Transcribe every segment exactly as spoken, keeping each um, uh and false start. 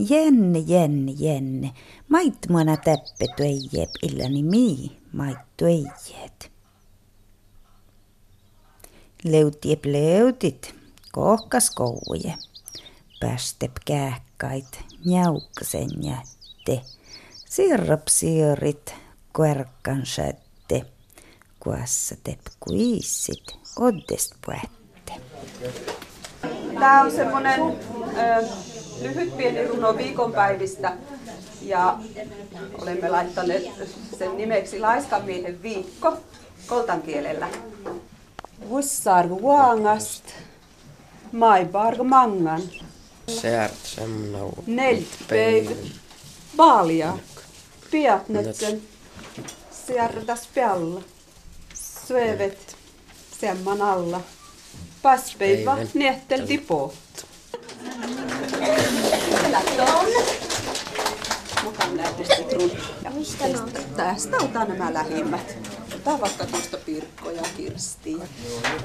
Jenne, jenne, jenne. Maittu muana täppetu ei jep illani mii. Maittu ei jeet. Leutiep leutit. Kohkas kouje. Päästep kähkait. Njauksen jätte. Sirrap sijorit. Kuerkkan sätte. Kuassa tep kuissit. Oddest puette. Tää on semmonen... Ö- lyhyt pieni runo viikonpäivistä ja olemme laittaneet sen nimeksi Laiskanmiehen viikko koltan kielellä. Hussargu vaangast, maibargu mangan, neltpäiv, baalia, piatnötsen, särdas pialla, sövet, semman alla, paspäivä, niettel tipoo. Mukaan näytöstä truun. Tästä otan nämä lähimmät. Otan vaikka tuosta Pirkko ja Kirsti.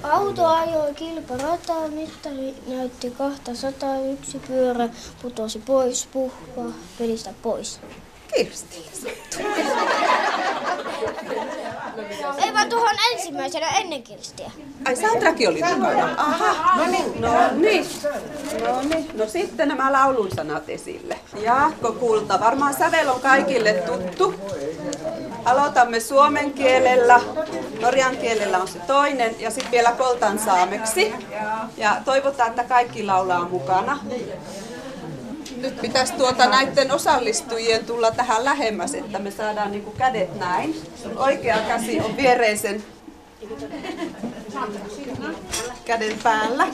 Auto ajoi kilparataa, mittari näytti kahta sataa, yksi pyörä putosi pois, puhvaa pelistä pois. Kirsti. Ei vaan tuohon ensimmäisenä ennen Kirstiä. Ai Sandrakin oli mukana. Aha, no niin. No niin. No niin. No sitten nämä laulun sanat esille. Jaakko Kulta, varmaan sävel on kaikille tuttu. Aloitamme suomen kielellä. Norjan kielellä on se toinen ja sitten vielä koltan saameksi. Ja toivotaan, että kaikki laulaa mukana. Nyt pitäisi tuota näiden osallistujien tulla tähän lähemmäs, että me saadaan niinku kädet näin. Oikea käsi on viereisen käden päällä.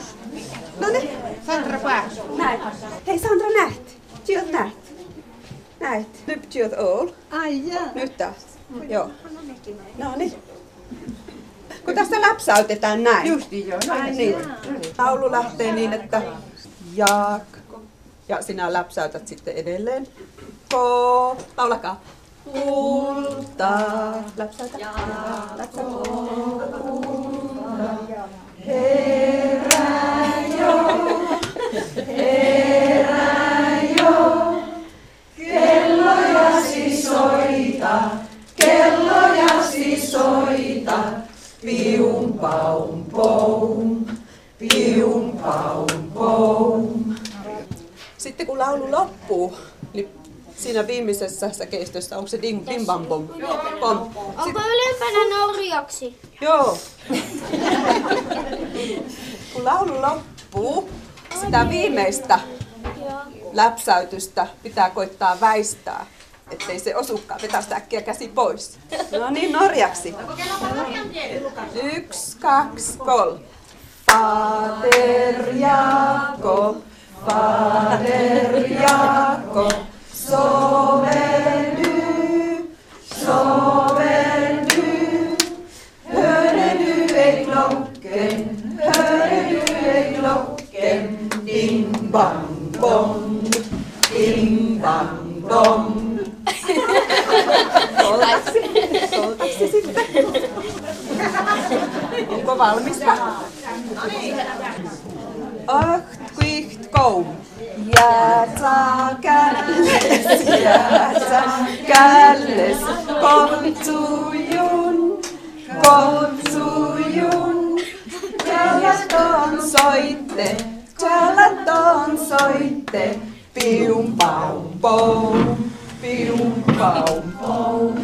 No niin. Sandra päässä. Näin. Hei Sandra, näet. Tiot näet. Näet. Nyt tiot all. Ai jaa. Nyt taas. Joo. No niin. Kun tässä läpsäytetään näin. Justi joo. Näin niin. Taulu lähtee niin, että jaak. Ja sinä läpsäytät sitten edelleen. Ko, laulakaa. Kulta. Läpsäytä. Läpsäytä. Herää jo, herää jo. Kellojasi soita, kellojasi soita. Pium paum poum, pium paum poum. Sitten kun laulu loppuu, niin siinä viimeisessä säkeistössä on se ding ding bam bom. Onko ylempänä norjaksi? Joo. Kun laulu loppuu, sitä viimeistä läpsäytystä pitää koittaa väistää, ettei se osukaan. Vetää sitä äkkiä käsi pois. No niin, norjaksi. Yksi, kaksi, kolme. Pater Jaakko. Pater Jaakko, sovenny, sovenny. Höreny ei klokken, höreny ei klokken. Ding bang bong, ding bang bong. Koltaksi, koltaksi sitten. Onko valmista? Acht, kviht, koum. Jäätsä källes, jäätsä källes. Kontsujun, kontsujun. Tjäläton soitte, tjäläton soitte. Pium paum poum, pium paum poum.